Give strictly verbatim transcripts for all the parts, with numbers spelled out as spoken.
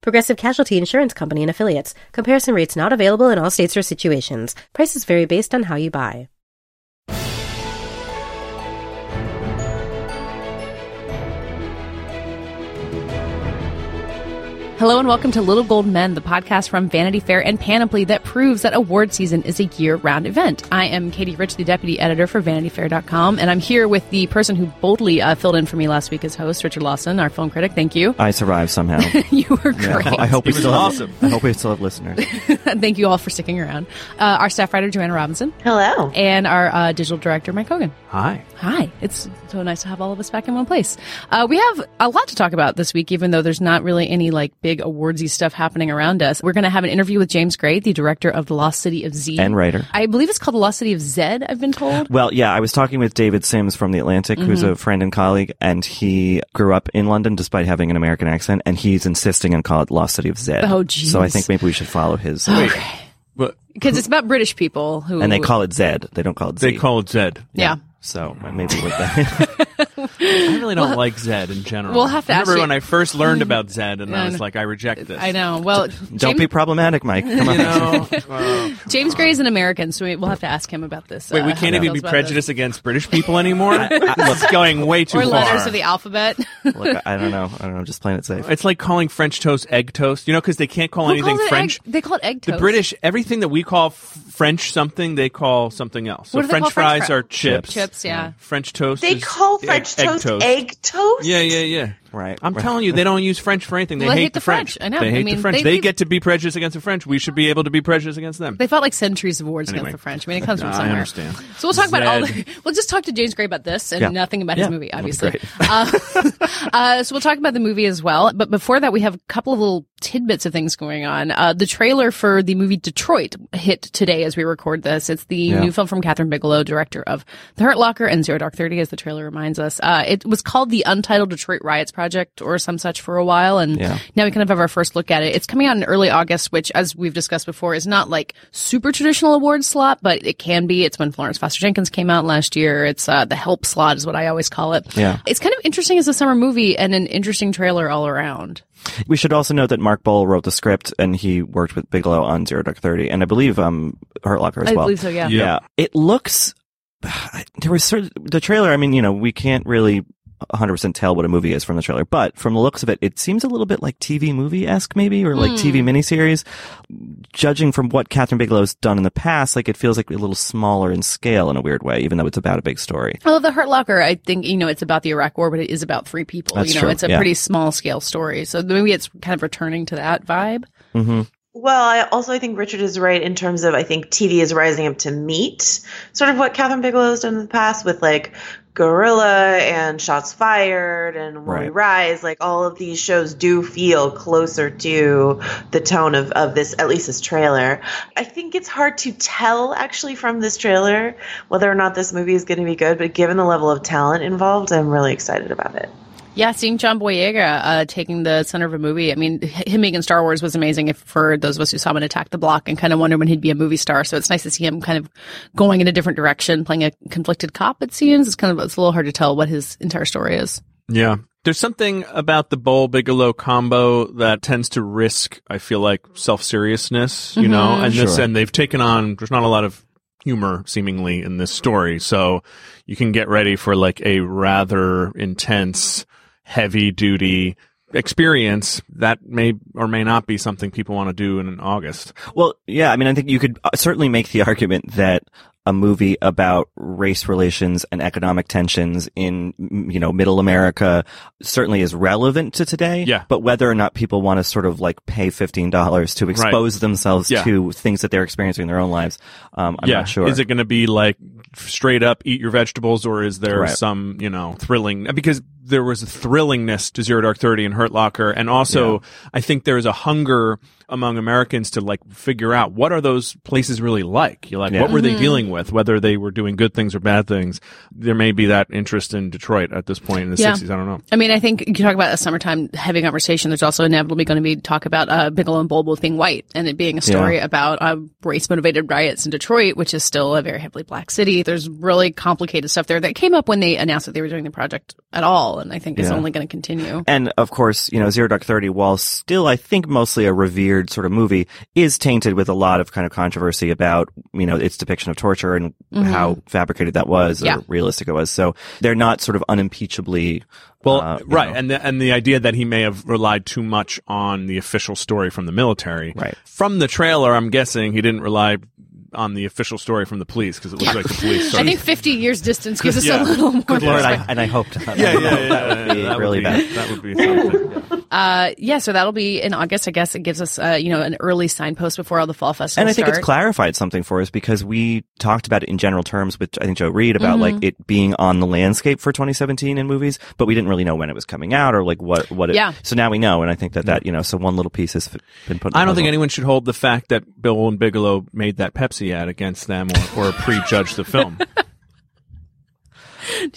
Progressive Casualty Insurance Company and Affiliates. Comparison rates not available in all states or situations. Prices vary based on how you buy. Hello and welcome to Little Gold Men, the podcast from Vanity Fair and Panoply that proves that award season is a year-round event. I am Katie Rich, the deputy editor for Vanity Fair dot com, and I'm here with the person who boldly uh, filled in for me last week as host, Richard Lawson, our film critic. Thank you. I survived somehow. You were great. Yeah, I hope we still awesome. Have, I hope we still have listeners. Thank you all for sticking around. Uh, our staff writer, Joanna Robinson. Hello. And our uh, digital director, Mike Hogan. Hi. Hi. It's so nice to have all of us back in one place. Uh, we have a lot to talk about this week, even though there's not really any like big awardsy stuff happening around us. We're going to have an interview with James Gray, the director of The Lost City of Z. And writer. I believe it's called The Lost City of Zed, I've been told. Well, yeah, I was talking with David Sims from The Atlantic, mm-hmm. who's a friend and colleague, and he grew up in London despite having an American accent, and he's insisting on calling it Lost City of Zed. Oh, geez. So I think maybe we should follow his... Okay. Because it's about British people who... And they call it Zed. They don't call it Z. They call it Zed. Yeah. yeah. So maybe with that... I really don't well, like Zed in general. We'll have to I remember ask when I first learned about Zed, and no, I was no. like, I reject this. I know. Well, D- James- don't be problematic, Mike. Come on. You know, oh, James Gray is an American, so we'll have to ask him about this. Wait, uh, we can't even be prejudiced this. Against British people anymore. It's going way too far. Or letters far. Of the alphabet. Look, I don't know. I don't know. Just playing it safe. It's like calling French toast egg toast. You know, because they can't call Who anything French. Egg? They call it egg toast. The British, everything that we call f- French something, they call something else. So French fries French fr- are chips. Chips, yeah. French toast. They call French. French egg toast, toast, egg toast. Yeah, yeah, yeah. Right. I'm right. telling you, they don't use French for anything. They, well, they hate, hate the French. French. I know. They hate I mean, the French. They, they get to be prejudiced against the French. We should be able to be prejudiced against them. They fought like centuries of wars anyway. Against the French. I mean, it comes no, from somewhere. I understand. So we'll talk Zed. About all. The, we'll just talk to James Gray about this and yeah. nothing about yeah. his movie, obviously. uh, uh, so we'll talk about the movie as well. But before that, we have a couple of little tidbits of things going on. Uh, the trailer for the movie Detroit hit today as we record this. It's the yeah. new film from Kathryn Bigelow, director of The Hurt Locker and Zero Dark Thirty, as the trailer reminds us. Uh, it was called the Untitled Detroit Riots Project. Project or some such for a while, and yeah. now we kind of have our first look at it. It's coming out in early August, which, as we've discussed before, is not like super traditional award slot, but it can be. It's when Florence Foster Jenkins came out last year. It's uh, the help slot is what I always call it. Yeah. It's kind of interesting as a summer movie and an interesting trailer all around. We should also note that Mark Boal wrote the script, and he worked with Bigelow on Zero Dark Thirty, and I believe um, Hurt Locker as I well. I believe so, yeah. yeah. Yeah. It looks... There was sort of... The trailer, I mean, you know, we can't really... one hundred percent tell what a movie is from the trailer, but from the looks of it, it seems a little bit like T V movie-esque maybe, or like mm. T V miniseries. Judging from what Kathryn Bigelow's done in the past, like it feels like a little smaller in scale in a weird way, even though it's about a big story. Well, The Hurt Locker, I think, you know, it's about the Iraq War, but it is about three people. That's you know, true. It's a yeah. pretty small-scale story. So maybe it's kind of returning to that vibe. Mm-hmm. Well, I also I think Richard is right in terms of I think T V is rising up to meet sort of what Kathryn Bigelow has done in the past with like Guerrilla and Shots Fired and We Rise. Like all of these shows do feel closer to the tone of, of this, at least this trailer. I think it's hard to tell actually from this trailer whether or not this movie is going to be good, but given the level of talent involved, I'm really excited about it. Yeah, seeing John Boyega uh, taking the center of a movie. I mean, him making Star Wars was amazing if, for those of us who saw him in Attack the Block and kind of wondered when he'd be a movie star. So it's nice to see him kind of going in a different direction, playing a conflicted cop, it seems. It's kind of it's a little hard to tell what his entire story is. Yeah. There's something about the Boal-Bigelow combo that tends to risk, I feel like, self-seriousness, you mm-hmm. know? And sure. this, and they've taken on, there's not a lot of humor seemingly in this story. So you can get ready for like a rather intense... heavy duty experience that may or may not be something people want to do in August. Well, yeah, I mean, I think you could certainly make the argument that a movie about race relations and economic tensions in, you know, middle America certainly is relevant to today. Yeah. But whether or not people want to sort of like pay fifteen dollars to expose right. themselves yeah. to things that they're experiencing in their own lives, um, I'm yeah. not sure. Is it going to be like straight up eat your vegetables, or is there right. some, you know, thrilling? Because there was a thrillingness to Zero Dark Thirty and Hurt Locker, and also yeah. I think there is a hunger among Americans to like figure out what are those places really like. You like yeah. what were mm-hmm. they dealing with, whether they were doing good things or bad things. There may be that interest in Detroit at this point in the yeah. sixties. I don't know. I mean, I think you talk about a summertime heavy conversation. There's also inevitably going to be talk about uh, Bigelow and Bobo being white, and it being a story yeah. about uh, race motivated riots in Detroit, which is still a very heavily black city. There's really complicated stuff there that came up when they announced that they were doing the project at all, and I think yeah. it's only going to continue. And of course, you know, Zero Dark Thirty, while still I think mostly a revered sort of movie, is tainted with a lot of kind of controversy about, you know, its depiction of torture and mm-hmm. how fabricated that was or yeah. realistic it was. So they're not sort of unimpeachably well, uh, right, know. and the, and the idea that he may have relied too much on the official story from the military. Right. From the trailer, I'm guessing he didn't rely on the official story from the police, because it looks yeah. like the police started. I think fifty years distance gives us yeah. a little more. Good Lord, I, and I hope not. Yeah, yeah, yeah, yeah, that would yeah, be that really would be, bad. That would be something. Yeah. Uh, yeah, so that'll be in August. I guess it gives us, uh, you know, an early signpost before all the fall festivals And I think start. It's clarified something for us, because we talked about it in general terms with, I think, Joe Reed about, mm-hmm. like, it being on the landscape for twenty seventeen in movies, but we didn't really know when it was coming out or, like, what, what it... Yeah. So now we know, and I think that that, you know, so one little piece has been put in I don't think anyone should hold the fact that Bill and Bigelow made that Pepsi ad against them or, or prejudge the film.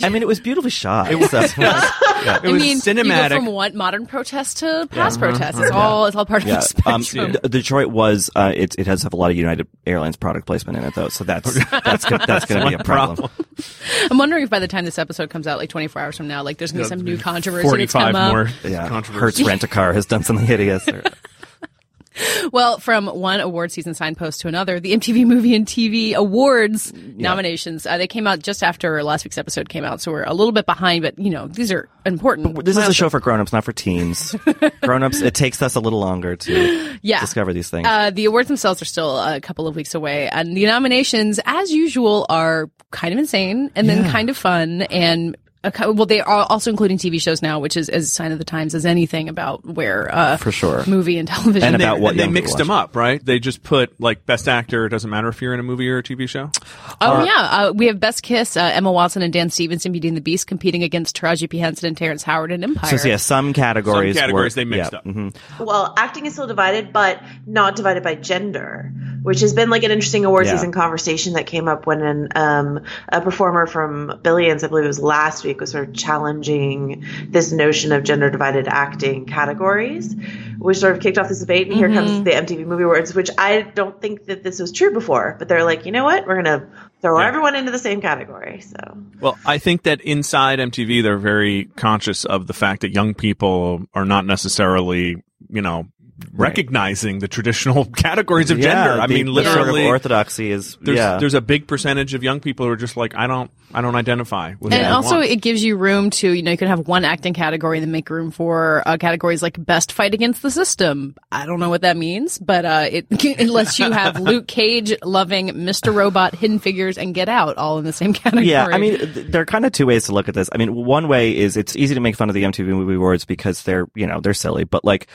I mean, it was beautifully shot. It was, yeah. Yeah. It was I mean, cinematic. You go from what modern protest to past yeah. protest. It's yeah. all it's all part yeah. of the spectrum. Um, yeah. Detroit was uh, it it has a lot of United Airlines product placement in it though, so that's that's gonna, that's going to be a problem. I'm wondering if by the time this episode comes out, like twenty-four hours from now, like there's going to be some new controversy. forty-five that's come more up. Yeah. Controversy. Hertz Rent-A-Car has done something hideous. Or, well, from one award season signpost to another, the M T V Movie and T V Awards yeah. nominations, uh, they came out just after last week's episode came out, so we're a little bit behind, but, you know, these are important. But this is a show for grown-ups, not for teens. Grown-ups, it takes us a little longer to yeah. discover these things. Uh, the awards themselves are still a couple of weeks away, and the nominations, as usual, are kind of insane and yeah. then kind of fun, and... Okay, well, they are also including T V shows now, which is as a sign of the times as anything about where uh, for sure. movie and television. And, and about they, what and they mixed them up, right? They just put, like, Best Actor, it doesn't matter if you're in a movie or a T V show? Oh, uh, yeah. Uh, we have Best Kiss, uh, Emma Watson and Dan Stevenson, Beauty and the Beast, competing against Taraji P. Henson and Terrence Howard in Empire. So, yeah, some categories Some categories were, they mixed yeah, up. Mm-hmm. Well, acting is still divided, but not divided by gender, which has been, like, an interesting award yeah. season conversation that came up when an, um, a performer from Billions, I believe it was last week, was sort of challenging this notion of gender-divided acting categories, which sort of kicked off this debate. And mm-hmm. here comes the M T V Movie Awards, which I don't think that this was true before. But they're like, you know what? We're going to throw yeah. everyone into the same category. So, well, I think that inside M T V, they're very conscious of the fact that young people are not necessarily, you know, recognizing right. the traditional categories of yeah, gender. I mean, literally sort of orthodoxy is there's, yeah. there's a big percentage of young people who are just like, I don't I don't identify with and also want. It gives you room to, you know, you could have one acting category and then make room for uh, categories like Best Fight Against the System. I don't know what that means, but uh, it, it lets you have Luke Cage loving Mister Robot, Hidden Figures, and Get Out all in the same category. Yeah, I mean, th- there are kind of two ways to look at this. I mean, one way is it's easy to make fun of the M T V Movie Awards because they're, you know, they're silly, but like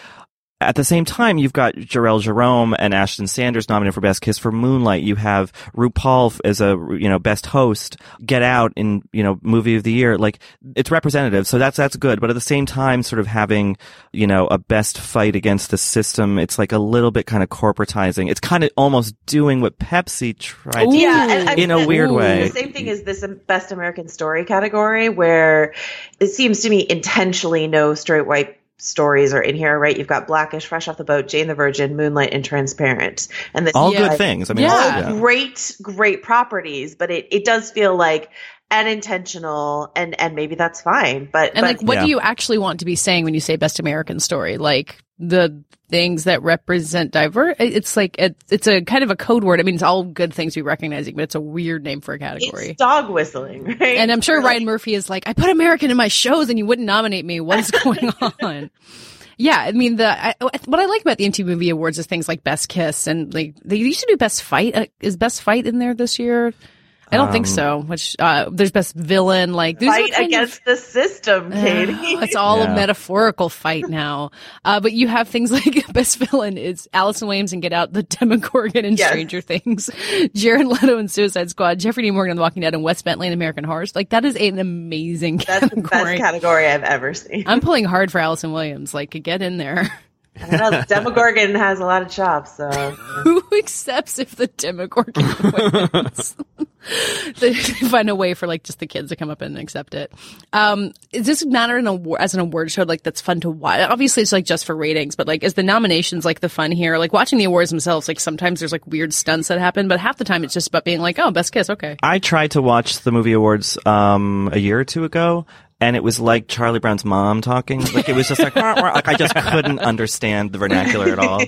at the same time, you've got Jarell Jerome and Ashton Sanders nominated for Best Kiss for Moonlight. You have RuPaul as a, you know, Best Host, Get Out in, you know, Movie of the Year. Like, it's representative, so that's that's good. But at the same time, sort of having, you know, a Best Fight Against the System, it's like a little bit kind of corporatizing. It's kind of almost doing what Pepsi tried to yeah, do and, I mean, in a weird ooh. way. The same thing is this Best American Story category, where it seems to me intentionally no straight white stories are in here, right? You've got Blackish, Fresh Off the Boat, Jane the Virgin, Moonlight, and Transparent. And the, all yeah, good things. I mean, yeah. all great, great properties, but it, it does feel like unintentional, and, and maybe that's fine. But And but, like, what yeah. do you actually want to be saying when you say Best American Story? Like, the things that represent diverse, it's like it, it's a kind of a code word. I mean, it's all good things we recognize, but it's a weird name for a category. It's dog whistling, right? And I'm sure Ryan Murphy is like, I put American in my shows and you wouldn't nominate me. What's going on? Yeah, I mean, the I, what I like about the M T V Movie Awards is things like Best Kiss, and like they used to do Best Fight. Is Best Fight in there this year? I don't um, think so. Which uh, there's best villain, like fight against of, the system, Katie. Uh, it's all yeah. a metaphorical fight now. Uh, but you have things like best villain is Allison Williams in Get Out, the Demogorgon in yes. Stranger Things, Jared Leto in Suicide Squad, Jeffrey D. Morgan in The Walking Dead, and Wes Bentley in American Horror. Like that is an amazing That's category. That's the best category I've ever seen. I'm pulling hard for Allison Williams. Like get in there. I don't know, the Demogorgon has a lot of chops, so. Who accepts if the Demogorgon wins? They find a way for like just the kids to come up and accept it. Um, does this matter in a, as an award show? Like that's fun to watch. Obviously, it's like just for ratings, but like is the nominations like the fun here? Like watching the awards themselves, like sometimes there's like weird stunts that happen, but half the time it's just about being like, oh, best kiss, okay. I tried to watch the movie awards um, a year or two ago. And it was like Charlie Brown's mom talking. Like it was just like, wah, wah. Like I just couldn't understand the vernacular at all.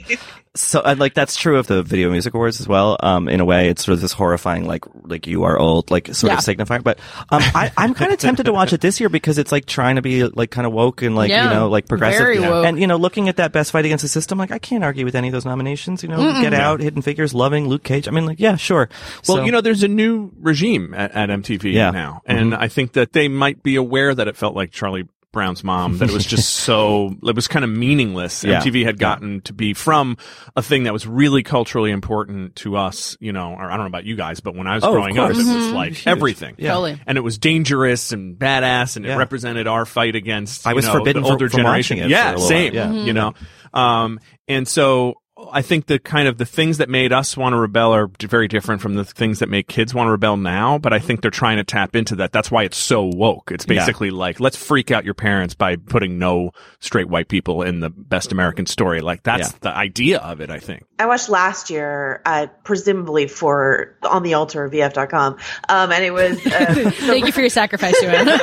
So I, like that's true of the Video Music Awards as well. Um, in a way, it's sort of this horrifying, like like you are old, like sort yeah. of signifying. But um, I, I'm kind of tempted to watch it this year because it's like trying to be like kind of woke and like yeah, you know like progressive. Very woke. And you know, looking at that best fight against the system, like I can't argue with any of those nominations. You know, Mm-mm. Get Out, Hidden Figures, Loving, Luke Cage. I mean, like yeah, sure. Well, so, you know, there's a new regime at, at M T V yeah. now, and mm-hmm. I think that they might be aware that. It felt like Charlie Brown's mom, that it was just so, it was kind of meaningless. Yeah. M T V had gotten to be from a thing that was really culturally important to us, you know, or I don't know about you guys, but when I was oh, growing up, it was mm-hmm. like Huge. everything. Yeah. Totally. And it was dangerous and badass, and it yeah. represented our fight against, you I was know, forbidden the older for, generation. It yeah, same, yeah. Mm-hmm. you know. Um, and so I think the kind of the things that made us want to rebel are very different from the things that make kids want to rebel now, but I think they're trying to tap into that. That's why it's so woke. It's basically yeah. like, let's freak out your parents by putting no straight white people in the best American story. Like that's yeah. the idea of it, I think. I watched last year, uh, presumably for on the altar of V F dot com. Um, and it was, uh, thank you for your sacrifice, Joanna.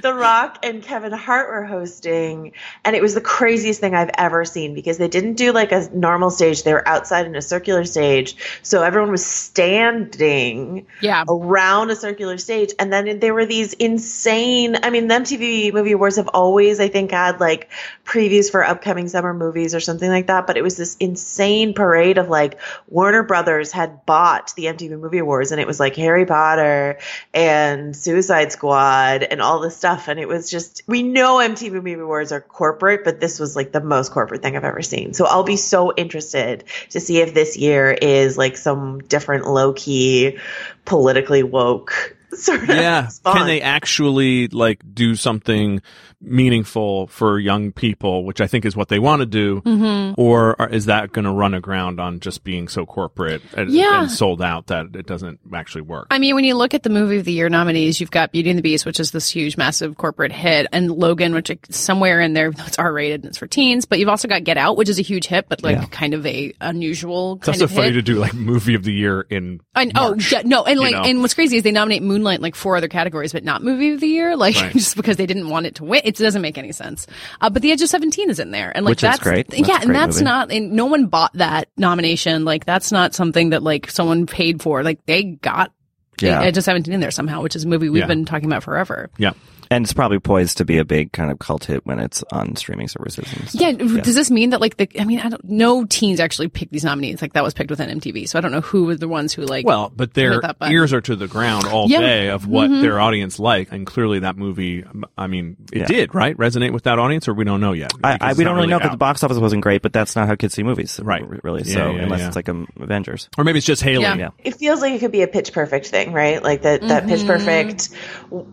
The Rock and Kevin Hart were hosting, and it was the craziest thing I've ever seen because they didn't do like a normal stage. They were outside in a circular stage, so everyone was standing yeah. around a circular stage, and then there were these insane – I mean, the M T V Movie Awards have always, I think, had like previews for upcoming summer movies or something like that, but it was this insane parade of like Warner Brothers had bought the M T V Movie Awards, and it was like Harry Potter and Suicide Squad and all this stuff, and it was just, we know M T V Movie Awards are corporate, but this was like the most corporate thing I've ever seen. So I'll be so interested to see if this year is like some different low-key, politically woke sort of yeah. response. Can they actually like do something meaningful for young people, which I think is what they want to do, mm-hmm. or are, is that going to run aground on just being so corporate and, yeah. and sold out that it doesn't actually work? I mean, when you look at the Movie of the Year nominees, you've got Beauty and the Beast, which is this huge, massive corporate hit, and Logan, which is somewhere in there, it's R-rated and it's for teens, but you've also got Get Out, which is a huge hit, but like yeah. kind of a unusual kind of hit. It's also funny to do like Movie of the Year in and, March. Oh, yeah, no, and like, you know? And what's crazy is they nominate Moonlight in like four other categories, but not Movie of the Year, like right. just because they didn't want it to win. It doesn't make any sense. Uh, but The Edge of seventeen is in there. And like, Which that's is great. That's yeah, and that's movie. Not, and no one bought that nomination. Like, that's not something that like someone paid for. Like, they got yeah. The Edge of seventeen in there somehow, which is a movie we've yeah. been talking about forever. Yeah. And it's probably poised to be a big kind of cult hit when it's on streaming services. And stuff. Yeah. yeah. Does this mean that like the, I mean, I don't, no teens actually pick these nominees. Like that was picked within M T V. So I don't know who were the ones who like. Well, but their ears are to the ground all yeah. day of what mm-hmm. their audience like. And clearly that movie, I mean, it yeah. did, right? Resonate with that audience, or we don't know yet. I, I, we don't really know, but the box office wasn't great, but that's not how kids see movies. Right. Really. Yeah, so yeah, unless yeah. it's like um, Avengers. Or maybe it's just hailing. Yeah. Yeah. It feels like it could be a Pitch Perfect thing, right? Like that, that mm-hmm. Pitch Perfect,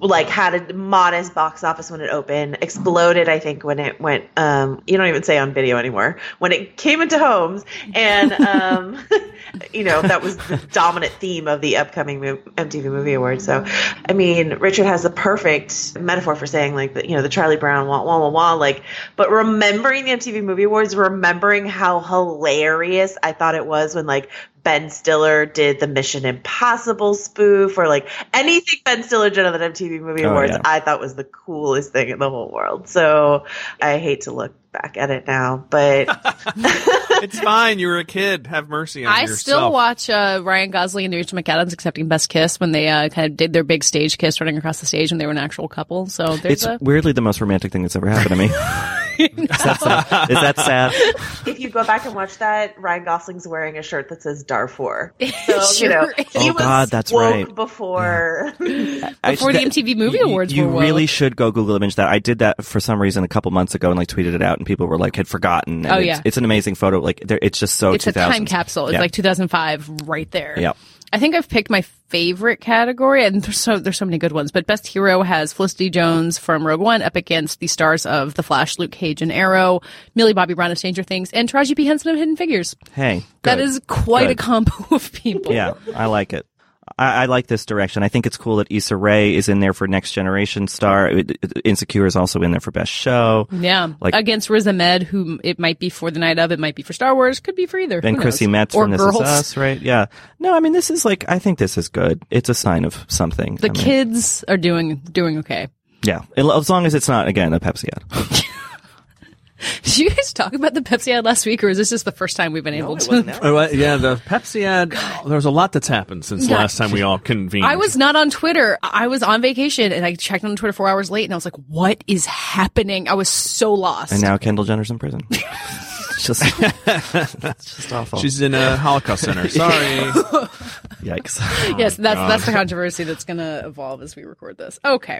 like had a model. Honest box office when it opened, exploded I think when it went um you don't even say on video anymore, when it came into homes, and um you know, that was the dominant theme of the upcoming M T V Movie Awards. So I mean, Richard has the perfect metaphor for saying like the, you know, the Charlie Brown wah wah wah wah, like, but remembering the M T V Movie Awards, remembering how hilarious I thought it was when like Ben Stiller did the Mission Impossible spoof, or like anything Ben Stiller did on the M T V Movie oh, Awards, yeah. I thought was the coolest thing in the whole world. So I hate to look back at it now, but it's fine. You were a kid. Have mercy on I yourself. I still watch uh, Ryan Gosling and Rachel McAdams accepting Best Kiss when they uh, kind of did their big stage kiss running across the stage, and they were an actual couple. So there's it's a- weirdly the most romantic thing that's ever happened to me. you know? Is that sad? Is that sad? If you go back and watch that, Ryan Gosling's wearing a shirt that says Darfur. So, sure. You know, he oh, was God, that's woke right. before, yeah. before the M T V Movie Awards you, you were woke. You really should go Google image that. I did that for some reason a couple months ago and like tweeted it out and people were like, had forgotten. And oh, yeah. It's, it's an amazing photo. Like it's just so two thousands. It's a time capsule. It's yeah. like two thousand five right there. Yep. I think I've picked my favorite category, and there's so there's so many good ones. But Best Hero has Felicity Jones from Rogue One up against the stars of The Flash, Luke Cage, and Arrow, Millie Bobby Brown of Stranger Things, and Taraji P. Henson of Hidden Figures. Hey, good. That is quite good. A combo of people. Yeah, I like it. I, I like this direction. I think it's cool that Issa Rae is in there for Next Generation Star. It, it, Insecure is also in there for Best Show. Yeah. Like, against Riz Ahmed, who it might be for The Night Of, it might be for Star Wars, could be for either. And Chrissy Metz from This Is Us, right? Yeah. No, I mean, this is like, I think this is good. It's a sign of something. The I mean, kids are doing doing okay. Yeah. It, as long as it's not, again, a Pepsi ad. Did you guys talk about the Pepsi ad last week, or is this just the first time we've been able no, to? Oh, yeah, the Pepsi ad, oh, there's a lot that's happened since the last time we all convened. I was not on Twitter. I was on vacation, and I checked on Twitter four hours late, and I was like, what is happening? I was so lost. And now Kendall Jenner's in prison. Just, that's just awful. She's in a Holocaust center. Sorry. Yikes. Oh, yes, that's, that's the controversy that's going to evolve as we record this. Okay.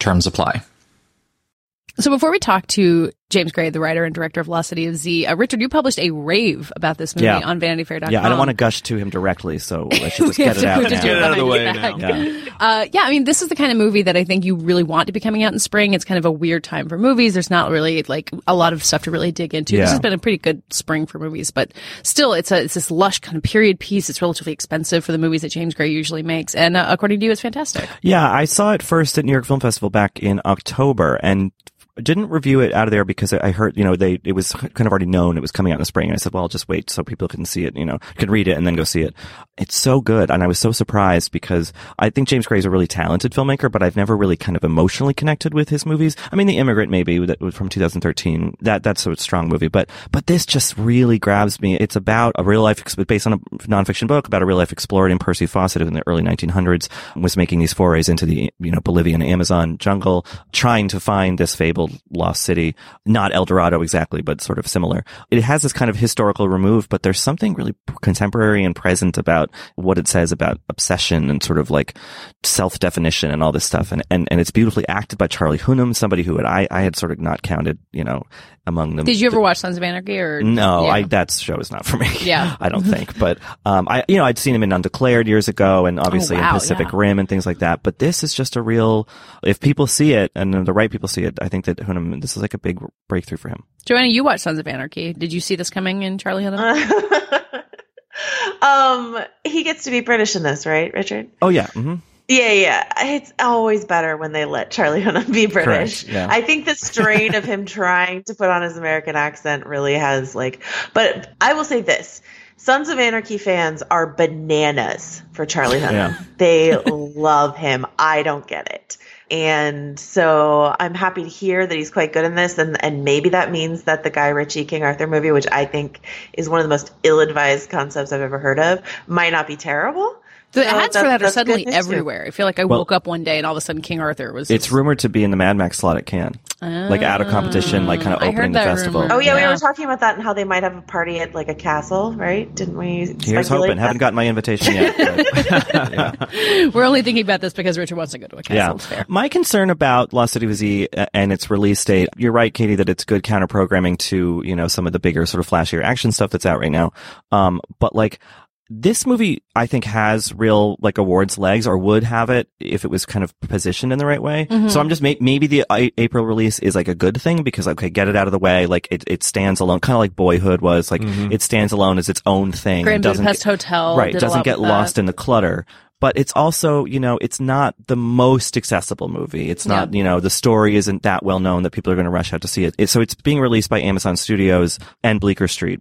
Terms apply. So before we talk to James Gray, the writer and director of Lost City of Z, uh, Richard, you published a rave about this movie yeah. on Vanity Fair dot com. Yeah, I don't want to gush to him directly, so let's just get it out now. Get it out of the way now. Yeah. Uh, yeah, I mean, this is the kind of movie that I think you really want to be coming out in spring. It's kind of a weird time for movies. There's not really, like, a lot of stuff to really dig into. Yeah. This has been a pretty good spring for movies, but still, it's a it's this lush kind of period piece. It's relatively expensive for the movies that James Gray usually makes, and uh, according to you, it's fantastic. Yeah, I saw it first at New York Film Festival back in October, and didn't review it out of there because I heard, you know, they, it was kind of already known it was coming out in the spring. And I said, well, I'll just wait so people can see it, you know, can read it and then go see it. It's so good. And I was so surprised because I think James Gray is a really talented filmmaker, but I've never really kind of emotionally connected with his movies. I mean, The Immigrant maybe that was from two thousand thirteen. That, that's a strong movie, but, but this just really grabs me. It's about a real life, based on a nonfiction book about a real life explorer named Percy Fawcett who in the early nineteen hundreds was making these forays into the, you know, Bolivian Amazon jungle, trying to find this fabled lost city, not El Dorado exactly, but sort of similar. It has this kind of historical remove, but there's something really contemporary and present about what it says about obsession and sort of like self-definition and all this stuff. And and, and it's beautifully acted by Charlie Hunnam, somebody who had, I, I had sort of not counted, you know, among them. Did you ever watch Sons of Anarchy? Or no, yeah. I, that show is not for me. Yeah, I don't think. But um, I, you know, I'd seen him in Undeclared years ago, and obviously oh, wow, in Pacific yeah. Rim and things like that. But this is just a real. If people see it, and the right people see it, I think that Hunnam, this is like a big breakthrough for him. Joanna, you watched Sons of Anarchy. Did you see this coming in Charlie Hunnam? um, he gets to be British in this, right, Richard? Oh yeah. Mm-hmm. Yeah, yeah. It's always better when they let Charlie Hunnam be British. Yeah. I think the strain of him trying to put on his American accent really has like, but I will say this. Sons of Anarchy fans are bananas for Charlie Hunnam. Yeah. They love him. I don't get it. And so I'm happy to hear that he's quite good in this. And, and maybe that means that the Guy Ritchie King Arthur movie, which I think is one of the most ill-advised concepts I've ever heard of, might not be terrible. The ads oh, for that are suddenly everywhere. I feel like I well, woke up one day and all of a sudden King Arthur was... It's just... rumored to be in the Mad Max slot at Cannes. Oh, like out of competition, like kind of opening the festival. Rumor. Oh yeah, yeah, we were talking about that and how they might have a party at like a castle, right? Didn't we speculate? Here's hoping. That? Haven't gotten my invitation yet. But, yeah. We're only thinking about this because Richard wants to go to a castle. Yeah. Fair. My concern about Lost City of Z and its release date, you're right, Katie, that it's good counter-programming to, you know, some of the bigger sort of flashier action stuff that's out right now. Um, but like... This movie, I think, has real, like, awards legs, or would have it if it was kind of positioned in the right way. Mm-hmm. So I'm just, may- maybe the I- April release is, like, a good thing, because, okay, get it out of the way, like, it, it stands alone, kind of like Boyhood was, like, mm-hmm. it stands alone as its own thing. Grand Budapest Hotel. Right, doesn't get lost in the clutter. But it's also, you know, it's not the most accessible movie. It's not, yeah. you know, the story isn't that well known that people are going to rush out to see it. it. So it's being released by Amazon Studios and Bleecker Street.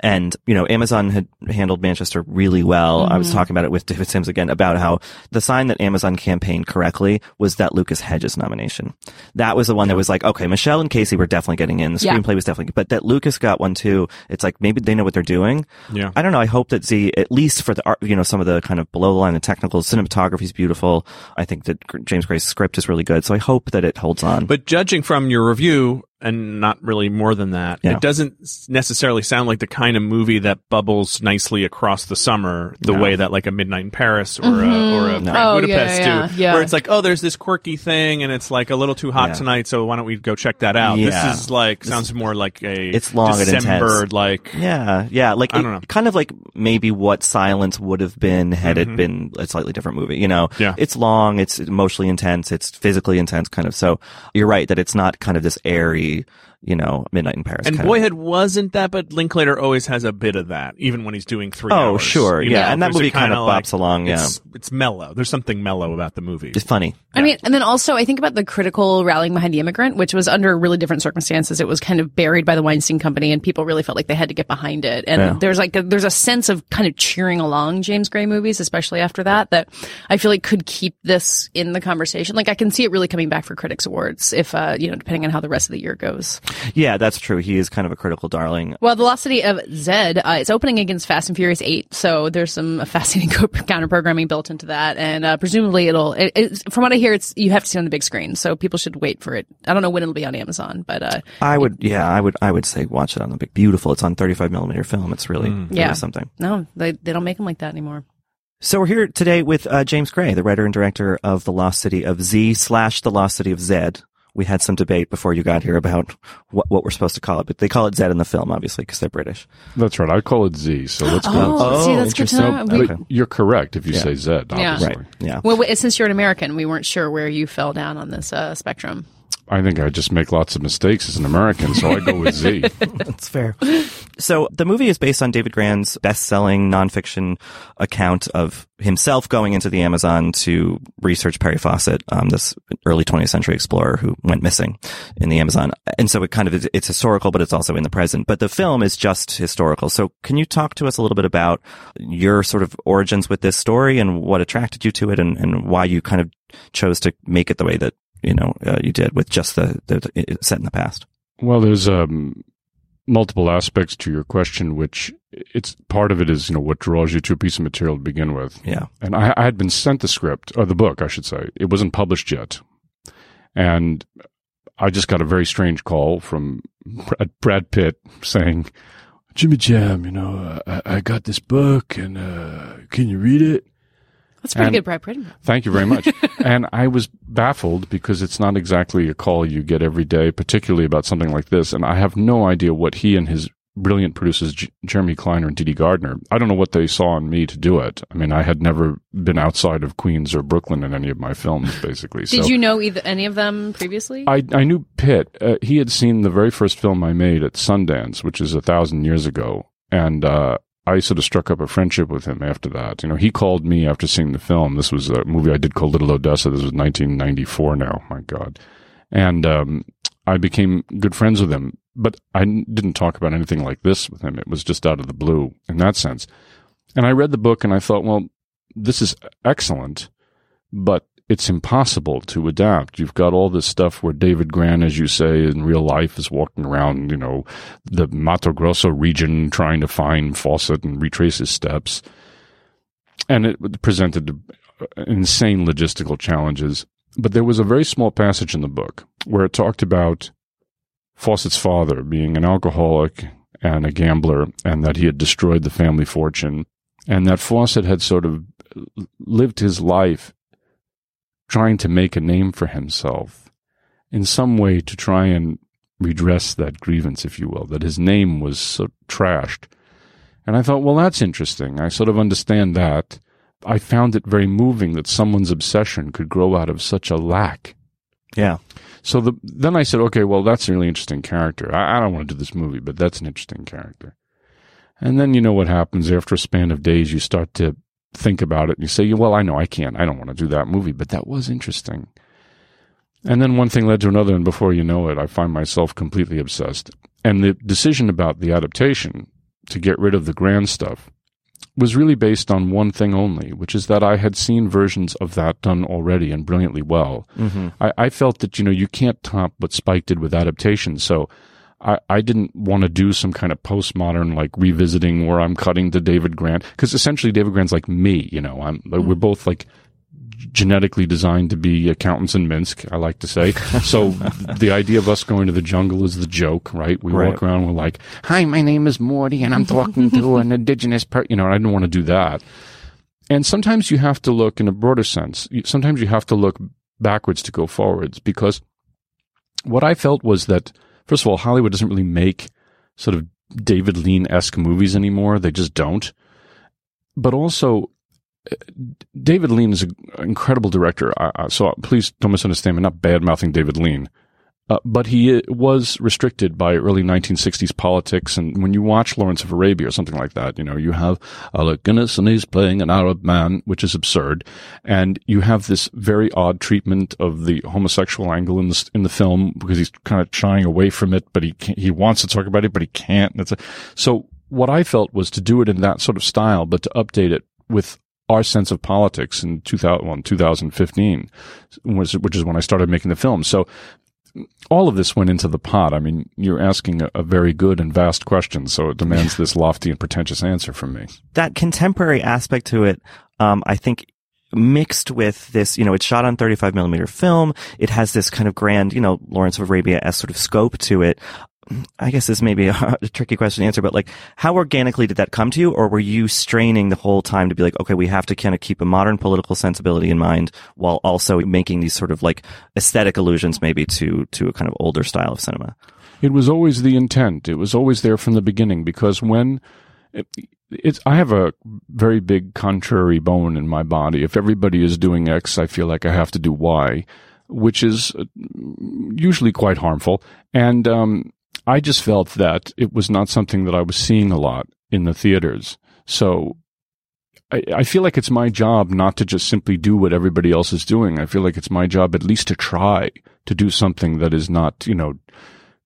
And, you know, Amazon had handled Manchester really well. Mm-hmm. I was talking about it with David Sims again about how the sign that Amazon campaigned correctly was that Lucas Hedges nomination. That was the one that was like, okay, Michelle and Casey were definitely getting in. The screenplay yeah. was definitely, but that Lucas got one too. It's like, maybe they know what they're doing. Yeah. I don't know. I hope that Z, at least for the art, you know, some of the kind of below the line, the technical cinematography is beautiful. I think that James Gray's script is really good. So I hope that it holds on. But judging from your review, and not really more than that. Yeah. It doesn't necessarily sound like the kind of movie that bubbles nicely across the summer, the no. way that like a Midnight in Paris or mm-hmm. a, or a no. oh, Budapest yeah, yeah, do, yeah. where it's like, oh, there's this quirky thing, and it's like a little too hot yeah. tonight, so why don't we go check that out? Yeah. This is like this, sounds more like a it's long December, and like yeah, yeah, like I it, don't know, kind of like maybe what Silence would have been had mm-hmm. it been a slightly different movie. You know, yeah. it's long, it's emotionally intense, it's physically intense, kind of. So you're right that it's not kind of this airy, you know, Midnight in Paris. And Boyhood of. wasn't that, but Linklater always has a bit of that, even when he's doing three oh, hours. Oh, sure, yeah. Know? And that There's movie kind of bops like, along, yeah. It's, it's mellow. There's something mellow about the movie. It's funny. Yeah. I mean, and then also, I think about the critical rallying behind The Immigrant, which was under really different circumstances. It was kind of buried by the Weinstein Company, and people really felt like they had to get behind it. And yeah. there's like a, there's a sense of kind of cheering along James Gray movies, especially after that, that I feel like could keep this in the conversation. Like, I can see it really coming back for Critics Awards if, uh, you know, depending on how the rest of the year goes. Yeah, that's true. He is kind of a critical darling. Well, The Lost City of Z, uh, it's opening against Fast and Furious eight, so there's some fascinating counter-programming built into that, and uh, presumably it'll... It, it, from what I hear, it's you have to see it on the big screen, so people should wait for it. I don't know when it'll be on Amazon, but... Uh, I would, it, yeah, I would I would say watch it on the big... Beautiful. It's on thirty-five millimeter film. It's really, mm. really yeah. something. No, they, they don't make them like that anymore. So we're here today with uh, James Gray, the writer and director of The Lost City of Z slash The Lost City of Zed. We had some debate before you got here about what, what we're supposed to call it, but they call it Zed in the film, obviously, because they're British. That's right. I call it Z, so let's go. Oh, oh, see, that's good to know. No, okay. You're correct if you yeah. say Zed, obviously. Yeah. Right. Yeah. Well, since you're an American, we weren't sure where you fell down on this uh, spectrum. I think I just make lots of mistakes as an American, so I go with Z. That's fair. So the movie is based on David Grann's best-selling nonfiction account of himself going into the Amazon to research Percy Fawcett, um, this early twentieth century explorer who went missing in the Amazon. And so it kind of is, it's historical, but it's also in the present. But the film is just historical. So can you talk to us a little bit about your sort of origins with this story and what attracted you to it, and, and why you kind of chose to make it the way that you know, uh, you did with just the, the it set in the past? Well, there's um, multiple aspects to your question, which it's part of it is, you know, what draws you to a piece of material to begin with. Yeah. And I, I had been sent the script, or the book, I should say. It wasn't published yet. And I just got a very strange call from Brad Pitt saying, Jimmy Jam, you know, I, I got this book, and uh, can you read it? That's pretty and good, Brad Pitt. Thank you very much. And I was baffled because it's not exactly a call you get every day, particularly about something like this. And I have no idea what he and his brilliant producers, G- Jeremy Kleiner and Dee Dee Gardner, I don't know what they saw in me to do it. I mean, I had never been outside of Queens or Brooklyn in any of my films, basically. Did so, you know either, any of them previously? I, I knew Pitt. Uh, he had seen the very first film I made at Sundance, which is a thousand years ago. And, uh, I sort of struck up a friendship with him after that. You know, he called me after seeing the film. This was a movie I did called Little Odessa. This was nineteen ninety-four now. My God. And um, I became good friends with him. But I didn't talk about anything like this with him. It was just out of the blue in that sense. And I read the book and I thought, well, this is excellent, but it's impossible to adapt. You've got all this stuff where David Grann, as you say, in real life is walking around, you know, the Mato Grosso region trying to find Fawcett and retrace his steps. and it presented insane logistical challenges. But there was a very small passage in the book where it talked about Fawcett's father being an alcoholic and a gambler, and that he had destroyed the family fortune, and that Fawcett had sort of lived his life trying to make a name for himself in some way to try and redress that grievance, if you will, that his name was so trashed. And I thought, well, that's interesting. I sort of understand that. I found it very moving that someone's obsession could grow out of such a lack. Yeah. So the, then I said, okay, well, that's a really interesting character. I, I don't want to do this movie, but that's an interesting character. And then you know what happens. After a span of days, you start to think about it, and you say, well, I know I can't. I don't want to do that movie, but that was interesting. And then one thing led to another, and before you know it, I find myself completely obsessed. And the decision about the adaptation to get rid of the grand stuff was really based on one thing only, which is that I had seen versions of that done already and brilliantly well. Mm-hmm. I, I felt that, you know, you can't top what Spike did with adaptation. So I, I didn't want to do some kind of postmodern, like, revisiting where I'm cutting to David Grann. Because essentially David Grann's like me, you know. I'm mm-hmm. We're both, like, genetically designed to be accountants in Minsk, I like to say. So the idea of us going to the jungle is the joke, right? We right. walk around, we're like, hi, my name is Morty, and I'm talking to an indigenous person. You know, and I didn't want to do that. And sometimes you have to look in a broader sense. Sometimes you have to look backwards to go forwards, because what I felt was that, first of all, Hollywood doesn't really make sort of David Lean-esque movies anymore. They just don't. But also, David Lean is an incredible director, uh, so please don't misunderstand me. I'm not bad-mouthing David Lean, uh, but he was restricted by early nineteen sixties politics. And when you watch Lawrence of Arabia or something like that, you know, you have Alec Guinness and he's playing an Arab man, which is absurd, and you have this very odd treatment of the homosexual angle in the in the film, because he's kind of shying away from it, but he can't, he wants to talk about it, but he can't. That's a, so what I felt was to do it in that sort of style, but to update it with our sense of politics in two thousand, well, twenty fifteen, was, which is when I started making the film. So all of this went into the pot. I mean, you're asking a, a very good and vast question, so it demands this lofty and pretentious answer from me. That contemporary aspect to it, um, I think, mixed with this, you know, it's shot on thirty-five millimeter film. It has this kind of grand, you know, Lawrence of Arabia-esque sort of scope to it. I guess this may be a, a tricky question to answer, but like, how organically did that come to you? Or were you straining the whole time to be like, okay, we have to kind of keep a modern political sensibility in mind while also making these sort of like aesthetic allusions maybe to, to a kind of older style of cinema? It was always the intent. It was always there from the beginning, because when it, it's, I have a very big contrary bone in my body. If everybody is doing X, I feel like I have to do Y, which is usually quite harmful. And, um, I just felt that it was not something that I was seeing a lot in the theaters. So I, I feel like it's my job not to just simply do what everybody else is doing. I feel like it's my job at least to try to do something that is not, you know,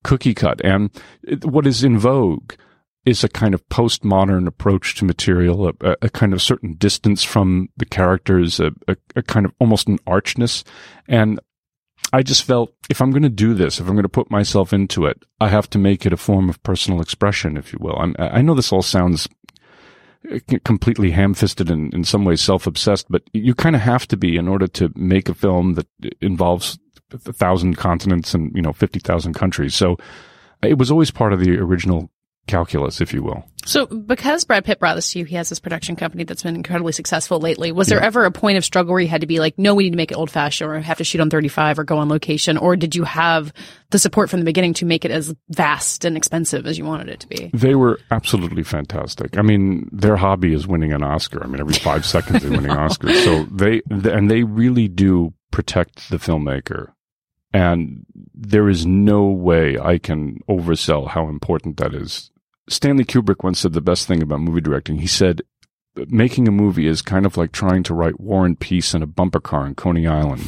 cookie cut. And it, what is in vogue is a kind of postmodern approach to material, a, a kind of certain distance from the characters, a, a, a kind of almost an archness. And I just felt, if I'm going to do this, if I'm going to put myself into it, I have to make it a form of personal expression, if you will. I'm, I know this all sounds completely ham-fisted and in some ways self-obsessed, but you kind of have to be in order to make a film that involves a thousand continents and, you know, fifty thousand countries. So it was always part of the original calculus, if you will. So because Brad Pitt brought this to you, he has this production company that's been incredibly successful lately. Was there yeah. ever a point of struggle where you had to be like, no, we need to make it old-fashioned, or have to shoot on thirty-five, or go on location? Or did you have the support from the beginning to make it as vast and expensive as you wanted it to be? They were absolutely fantastic. I mean, their hobby is winning an Oscar. I mean, every five seconds they're winning Oscars. So they, and they really do protect the filmmaker. And there is no way I can oversell how important that is. Stanley Kubrick once said the best thing about movie directing. He said, making a movie is kind of like trying to write War and Peace in a bumper car in Coney Island,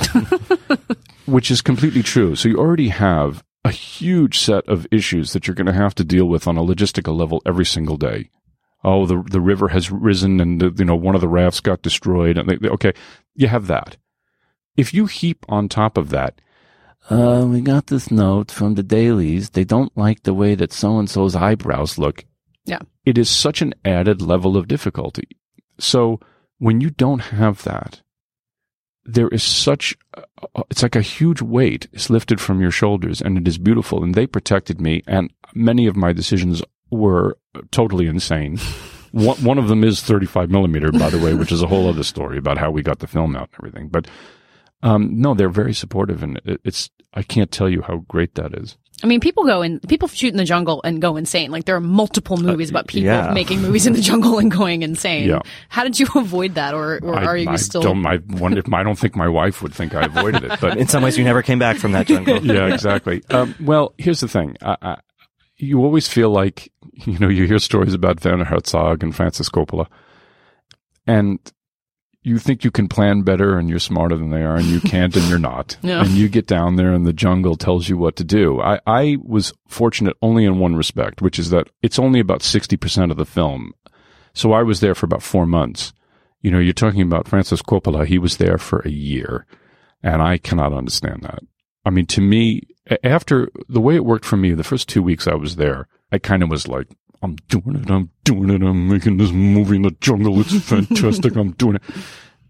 which is completely true. So you already have a huge set of issues that you're going to have to deal with on a logistical level every single day. Oh, the the river has risen, and the, you know, one of the rafts got destroyed. And they, okay, you have that. If you heap on top of that, Uh, we got this note from the dailies. They don't like the way that so-and-so's eyebrows look. Yeah. It is such an added level of difficulty. So When you don't have that, there is such, it's like a huge weight is lifted from your shoulders, and it is beautiful. And they protected me, and many of my decisions were totally insane. One, one of them is thirty-five millimeter, by the way, which is a whole other story about how we got the film out and everything. But um, no, they're very supportive, and it's, I can't tell you how great that is. I mean, people go in, people shoot in the jungle and go insane. Like, there are multiple movies about people yeah. making movies in the jungle and going insane. Yeah. How did you avoid that, or, or I, are you I still? Don't, I, wonder if, I don't think my wife would think I avoided it. But in some ways, you never came back from that jungle. Yeah, exactly. Um, well, here's the thing: I, I, you always feel like, you know, you hear stories about Werner Herzog and Francis Coppola, and you think you can plan better and you're smarter than they are, and you can't and you're not. Yeah. And you get down there and the jungle tells you what to do. I, I was fortunate only in one respect, which is that it's only about sixty percent of the film. So I was there for about four months. You know, you're talking about Francis Coppola. He was there for a year, and I cannot understand that. I mean, to me, after the way it worked for me, the first two weeks I was there, I kind of was like, I'm doing it, I'm doing it, I'm making this movie in the jungle, it's fantastic, I'm doing it.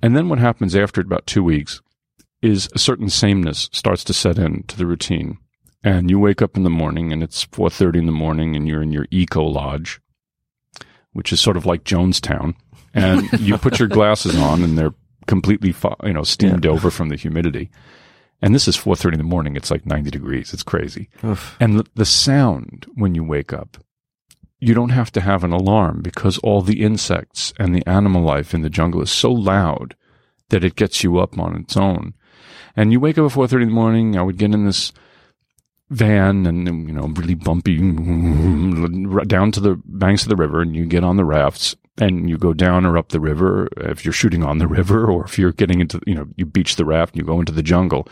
And then what happens after about two weeks is a certain sameness starts to set in to the routine. And you wake up in the morning, and it's four thirty in the morning, and you're in your eco lodge, which is sort of like Jonestown. And you put your glasses on, and they're completely, you know, steamed yeah. over from the humidity. And this is four thirty in the morning, it's like ninety degrees, it's crazy. Oof. And the, the sound when you wake up, you don't have to have an alarm, because all the insects and the animal life in the jungle is so loud that it gets you up on its own. And you wake up at four thirty in the morning, I would get in this van, and, you know, really bumpy, down to the banks of the river, and you get on the rafts, and you go down or up the river, if you're shooting on the river, or if you're getting into, you know, you beach the raft and you go into the jungle.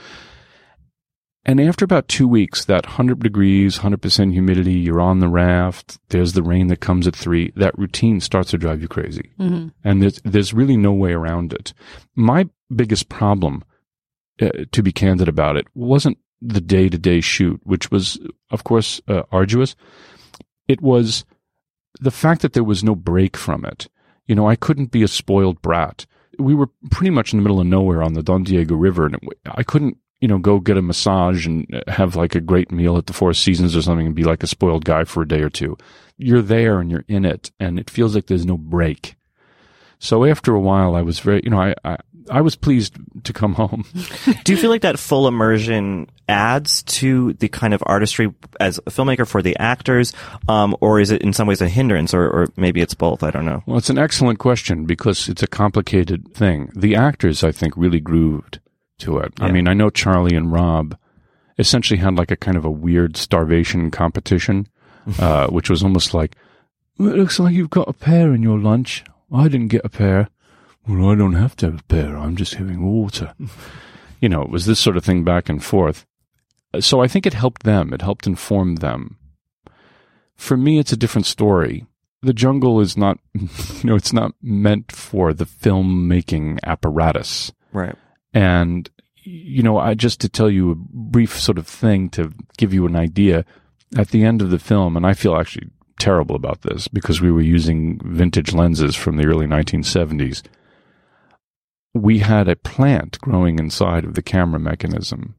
And after about two weeks, that one hundred degrees, one hundred percent humidity, you're on the raft, there's the rain that comes at three, that routine starts to drive you crazy. Mm-hmm. And there's, there's really no way around it. My biggest problem, uh, to be candid about it, wasn't the day-to-day shoot, which was, of course, uh, arduous. It was the fact that there was no break from it. You know, I couldn't be a spoiled brat. We were pretty much in the middle of nowhere on the Don Diego River, and it, I couldn't, you know, go get a massage and have like a great meal at the Four Seasons or something and be like a spoiled guy for a day or two. You're there and you're in it, and it feels like there's no break. So after a while, I was very, you know, I, I, I was pleased to come home. Do you feel like that full immersion adds to the kind of artistry as a filmmaker for the actors, um, or is it in some ways a hindrance, or, or maybe it's both? I don't know. Well, it's an excellent question, because it's a complicated thing. The actors, I think, really grooved to it. Yeah. I mean, I know Charlie and Rob essentially had like a kind of a weird starvation competition, uh, which was almost like, well, it looks like you've got a pear in your lunch. I didn't get a pear. Well, I don't have to have a pear. I'm just having water. You know, it was this sort of thing back and forth. So I think it helped them. It helped inform them. For me, it's a different story. The jungle is not, you know, it's not meant for the filmmaking apparatus. Right. And, you know, I just to tell you a brief sort of thing to give you an idea, at the end of the film, and I feel actually terrible about this because we were using vintage lenses from the early nineteen seventies, we had a plant growing inside of the camera mechanism.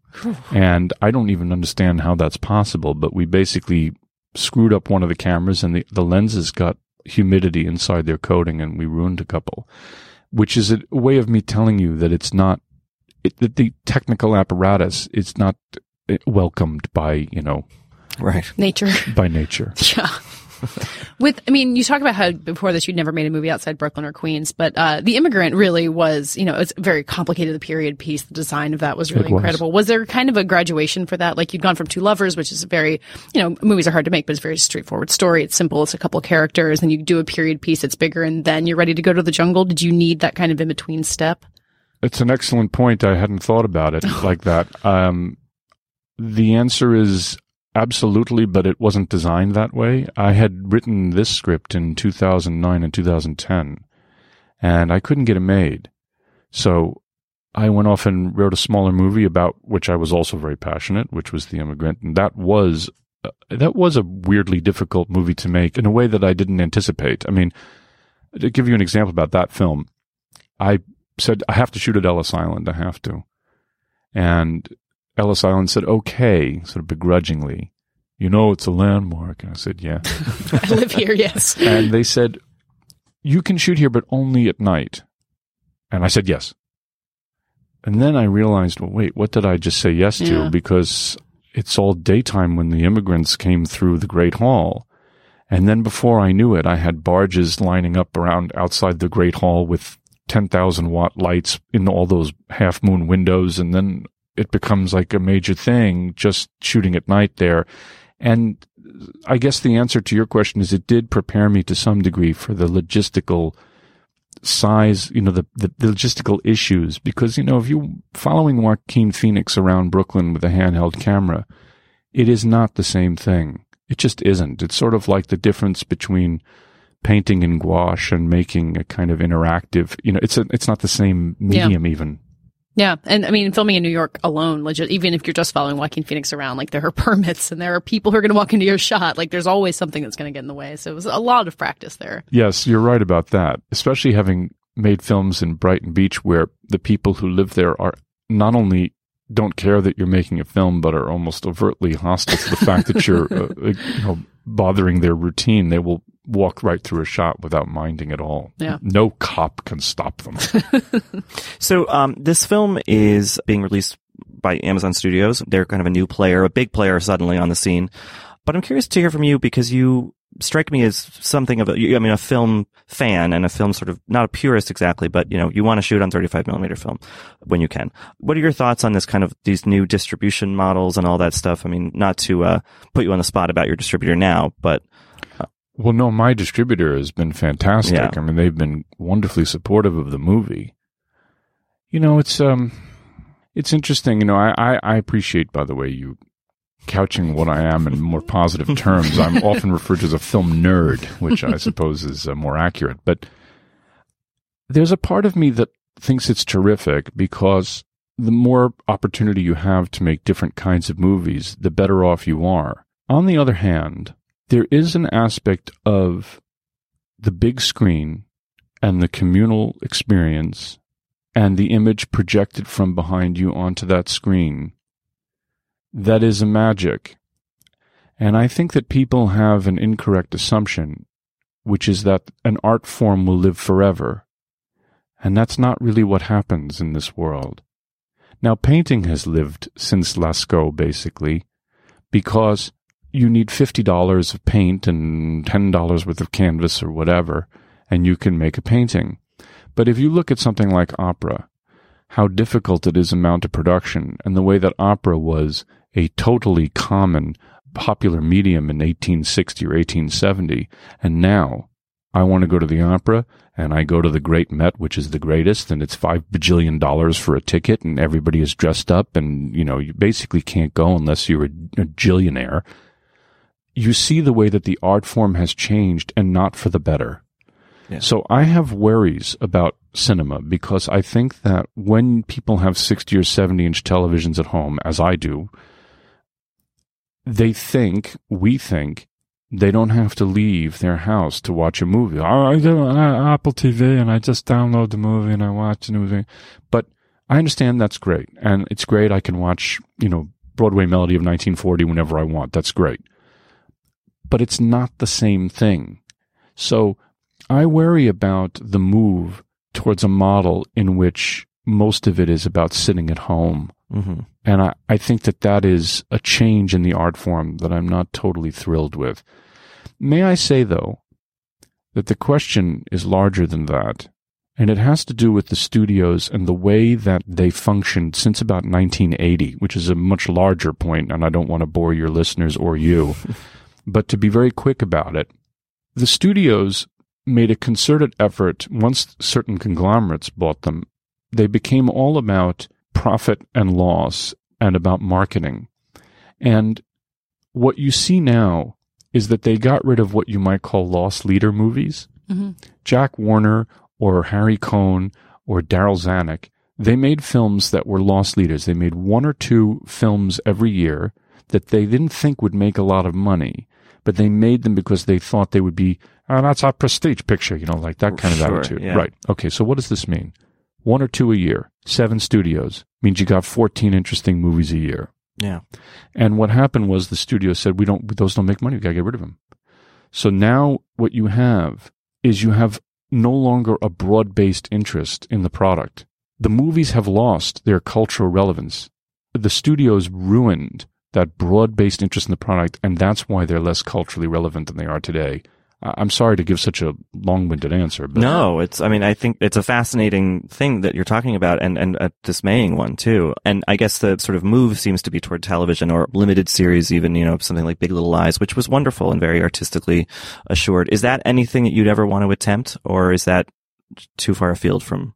And I don't even understand how that's possible, but we basically screwed up one of the cameras, and the, the lenses got humidity inside their coating, and we ruined a couple, which is a way of me telling you that it's not, It, the, the technical apparatus is not welcomed by, you know, right nature by nature. Yeah. With, I mean, you talked about how before this you'd never made a movie outside Brooklyn or Queens, but uh, The Immigrant really was, you know, it's very complicated. The period piece, the design of that was really was. incredible. Was there kind of a graduation for that? Like, you'd gone from Two Lovers, which is very, you know, movies are hard to make, but it's a very straightforward story. It's simple. It's a couple of characters, and you do a period piece that's bigger, and then you're ready to go to the jungle. Did you need that kind of in between step? It's an excellent point. I hadn't thought about it like that. Um, the answer is absolutely, but it wasn't designed that way. I had written this script in two thousand nine and two thousand ten, and I couldn't get it made. So I went off and wrote a smaller movie about which I was also very passionate, which was The Immigrant. And that was, uh, that was a weirdly difficult movie to make in a way that I didn't anticipate. I mean, to give you an example about that film, I said, I have to shoot at Ellis Island. I have to. And Ellis Island said, okay, sort of begrudgingly, you know, it's a landmark. And I said, yeah. I live here, yes. And they said, you can shoot here, but only at night. And I said, yes. And then I realized, well, wait, what did I just say yes yeah. to? Because it's all daytime when the immigrants came through the Great Hall. And then before I knew it, I had barges lining up around outside the Great Hall with ten thousand watt lights in all those half moon windows. And then it becomes like a major thing, just shooting at night there. And I guess the answer to your question is it did prepare me to some degree for the logistical size, you know, the, the, the logistical issues. Because, you know, if you following Joaquin Phoenix around Brooklyn with a handheld camera, it is not the same thing. It just isn't. It's sort of like the difference between painting in gouache and making a kind of interactive, you know, it's a, it's not the same medium yeah. even. Yeah. And I mean, filming in New York alone, legit, even if you're just following Joaquin Phoenix around, like there are permits and there are people who are going to walk into your shot. Like there's always something that's going to get in the way. So it was a lot of practice there. Yes, you're right about that. Especially having made films in Brighton Beach where the people who live there are not only don't care that you're making a film, but are almost overtly hostile to the fact that you're uh, you know, bothering their routine. They will walk right through a shot without minding at all. Yeah. No cop can stop them. So um, this film is being released by Amazon Studios. They're kind of a new player, a big player suddenly on the scene. But I'm curious to hear from you because you strike me as something of a, I mean, a film fan and a film sort of, not a purist exactly, but, you know, you want to shoot on thirty-five millimeter film when you can. What are your thoughts on this kind of, these new distribution models and all that stuff? I mean, not to uh, put you on the spot about your distributor now, but... Uh, well, no, my distributor has been fantastic. Yeah. I mean, they've been wonderfully supportive of the movie. You know, it's um, it's interesting. You know, I, I, I appreciate, by the way, you couching what I am in more positive terms. I'm often referred to as a film nerd, which I suppose is uh, more accurate. But there's a part of me that thinks it's terrific because the more opportunity you have to make different kinds of movies, the better off you are. On the other hand, there is an aspect of the big screen and the communal experience and the image projected from behind you onto that screen that is a magic. And I think that people have an incorrect assumption, which is that an art form will live forever. And that's not really what happens in this world. Now, painting has lived since Lascaux, basically, because you need fifty dollars of paint and ten dollars worth of canvas or whatever, and you can make a painting. But if you look at something like opera, how difficult it is to mount a production, and the way that opera was a totally common popular medium in eighteen sixty or eighteen seventy, and now I want to go to the opera, and I go to the Great Met, which is the greatest, and it's five bajillion dollars for a ticket, and everybody is dressed up, and you know you basically can't go unless you're a, a jillionaire. You see the way that the art form has changed and not for the better. Yeah. So I have worries about cinema because I think that when people have sixty or seventy inch televisions at home, as I do, they think, we think, they don't have to leave their house to watch a movie. I have Apple T V and I just download the movie and I watch the movie. But I understand that's great. And it's great. I can watch, you know, Broadway Melody of nineteen forty whenever I want. That's great. But it's not the same thing. So I worry about the move towards a model in which most of it is about sitting at home. Mm-hmm. And I, I think that that is a change in the art form that I'm not totally thrilled with. May I say, though, that the question is larger than that, and it has to do with the studios and the way that they functioned since about nineteen eighty, which is a much larger point, and I don't want to bore your listeners or you. But to be very quick about it, the studios made a concerted effort once certain conglomerates bought them. They became all about profit and loss and about marketing. And what you see now is that they got rid of what you might call loss leader movies. Mm-hmm. Jack Warner or Harry Cohn or Darryl Zanuck, they made films that were loss leaders. They made one or two films every year that they didn't think would make a lot of money, but they made them because they thought they would be, oh, that's our prestige picture, you know, like that kind of sure, attitude. Yeah. Right. Okay, so what does this mean? One or two a year, seven studios, means you got fourteen interesting movies a year. Yeah. And what happened was the studio said, we don't, those don't make money. We got to get rid of them. So now what you have is you have no longer a broad-based interest in the product. The movies have lost their cultural relevance. The studios ruined that broad-based interest in the product, and that's why they're less culturally relevant than they are today. I'm sorry to give such a long-winded answer. But no, it's, I mean, I think it's a fascinating thing that you're talking about, and, and a dismaying one, too. And I guess the sort of move seems to be toward television or limited series, even, you know, something like Big Little Lies, which was wonderful and very artistically assured. Is that anything that you'd ever want to attempt, or is that too far afield from...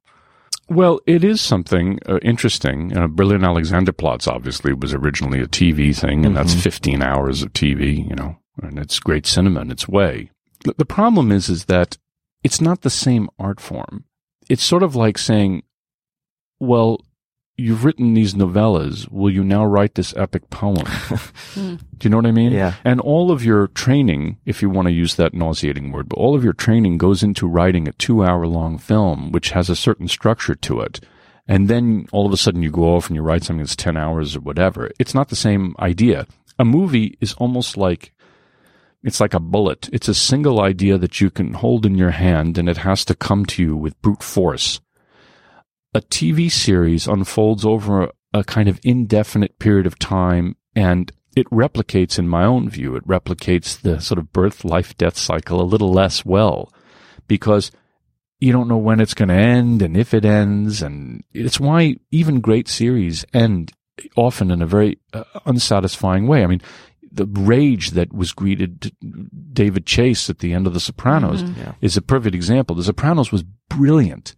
Well, it is something uh, interesting. Uh, Berlin Alexanderplatz, obviously, was originally a T V thing, and mm-hmm. that's fifteen hours of T V, you know, and it's great cinema in its way. The problem is, is that it's not the same art form. It's sort of like saying, well, you've written these novellas. Will you now write this epic poem? Do you know what I mean? Yeah. And all of your training, if you want to use that nauseating word, but all of your training goes into writing a two-hour-long film, which has a certain structure to it. And then all of a sudden you go off and you write something that's ten hours or whatever. It's not the same idea. A movie is almost like... It's like a bullet. It's a single idea that you can hold in your hand, and it has to come to you with brute force. A T V series unfolds over a, a kind of indefinite period of time, and it replicates, in my own view, it replicates the sort of birth, life, death cycle a little less well, because you don't know when it's going to end and if it ends. And it's why even great series end often in a very uh, unsatisfying way. I mean, the rage that was greeted David Chase at the end of The Sopranos mm-hmm. yeah. is a perfect example. The Sopranos was brilliant,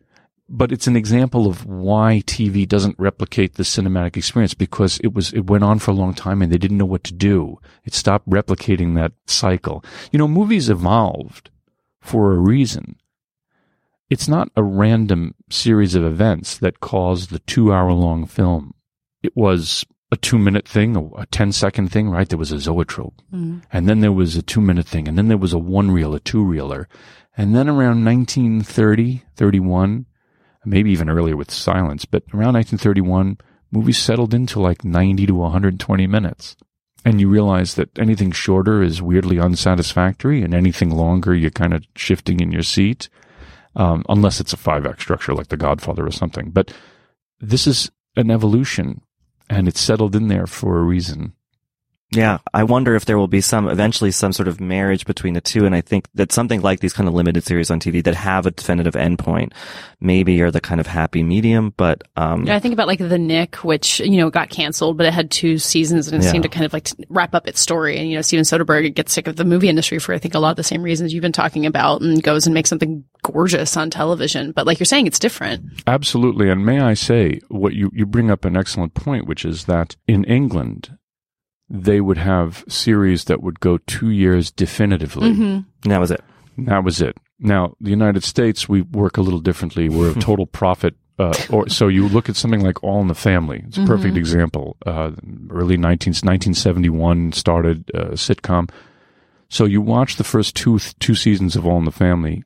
but it's an example of why T V doesn't replicate the cinematic experience, because it was, it went on for a long time and they didn't know what to do. It stopped replicating that cycle. You know, movies evolved for a reason. It's not a random series of events that caused the two-hour-long film. It was a two-minute thing, a ten-second thing, right? There was a zoetrope. Mm. And then there was a two-minute thing. And then there was a one-reel, a two-reeler. And then around nineteen thirty, thirty-one, maybe even earlier with Silence, but around nineteen thirty-one, movies settled into like ninety to one hundred twenty minutes. And you realize that anything shorter is weirdly unsatisfactory, and anything longer, you're kind of shifting in your seat, um, unless it's a five-act structure like The Godfather or something. But this is an evolution. And it's settled in there for a reason. Yeah. I wonder if there will be some, eventually some sort of marriage between the two. And I think that something like these kind of limited series on T V that have a definitive endpoint maybe are the kind of happy medium. But, um, yeah, I think about like The Nick, which, you know, got canceled, but it had two seasons and it yeah. seemed to kind of like wrap up its story. And, you know, Steven Soderbergh gets sick of the movie industry for, I think, a lot of the same reasons you've been talking about, and goes and makes something gorgeous on television. But like you're saying, it's different. Absolutely. And may I say, what you, you bring up an excellent point, which is that in England, they would have series that would go two years definitively. Mm-hmm. That was it. That was it. Now, the United States, we work a little differently. We're a total profit. Uh, or so you look at something like All in the Family. It's a perfect mm-hmm. example. Uh, early nineteen seventy-one started a sitcom. So you watch the first two two seasons of All in the Family.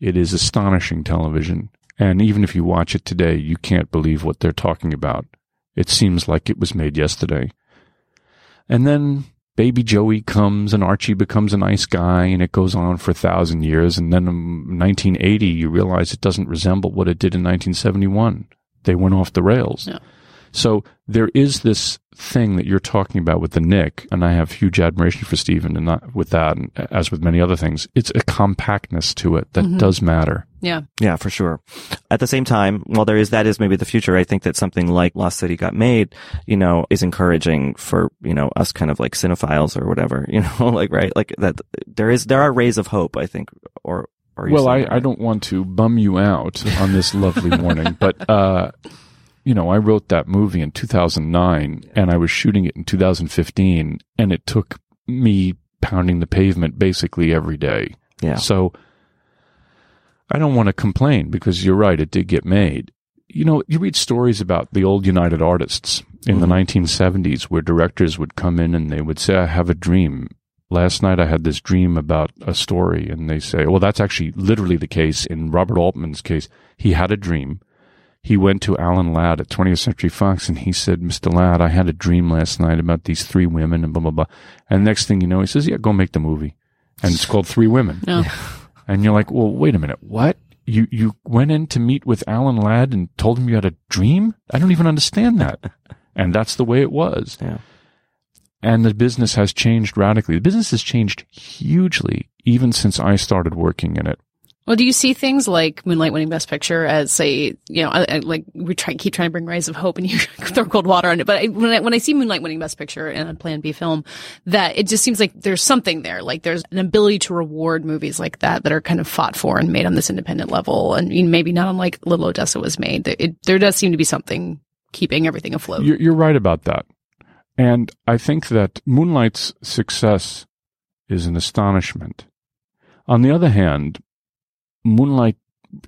It is astonishing television. And even if you watch it today, you can't believe what they're talking about. It seems like it was made yesterday. And then Baby Joey comes, and Archie becomes a nice guy, and it goes on for a thousand years. And then in nineteen eighty, you realize it doesn't resemble what it did in nineteen seventy-one. They went off the rails. Yeah. So there is this thing that you're talking about with The Nick, and I have huge admiration for Stephen, and not with that, and as with many other things, it's a compactness to it that mm-hmm. does matter. Yeah. Yeah, for sure. At the same time, while there is, that is maybe the future, I think that something like Lost City got made, you know, is encouraging for, you know, us kind of like cinephiles or whatever, you know, like, right? Like that there is, there are rays of hope, I think, or, or. Well, I, I don't want to bum you out on this lovely morning, but, uh, you know, I wrote that movie in two thousand nine, and I was shooting it in two thousand fifteen, and it took me pounding the pavement basically every day. Yeah. So I don't want to complain, because you're right, it did get made. You know, you read stories about the old United Artists in mm-hmm. the nineteen seventies where directors would come in and they would say, I have a dream. Last night I had this dream about a story. And they say, well, that's actually literally the case. In Robert Altman's case, he had a dream. he went to Alan Ladd at twentieth Century Fox, and he said, Mister Ladd, I had a dream last night about these three women and blah, blah, blah. And the next thing you know, he says, yeah, go make the movie. And it's called Three Women. No. Yeah. And you're like, well, wait a minute. What? You you went in to meet with Alan Ladd and told him you had a dream? I don't even understand that. And that's the way it was. Yeah. And the business has changed radically. The business has changed hugely, even since I started working in it. Well, do you see things like Moonlight winning Best Picture as, say, you know, I, I, like we try keep trying to bring Rise of Hope and you throw cold water on it. But I, when I, when I see Moonlight winning Best Picture in a Plan B film, that it just seems like there's something there. Like there's an ability to reward movies like that that are kind of fought for and made on this independent level. And you know, maybe not unlike Little Odessa was made. It, it, there does seem to be something keeping everything afloat. You're, you're right about that. And I think that Moonlight's success is an astonishment. On the other hand, Moonlight,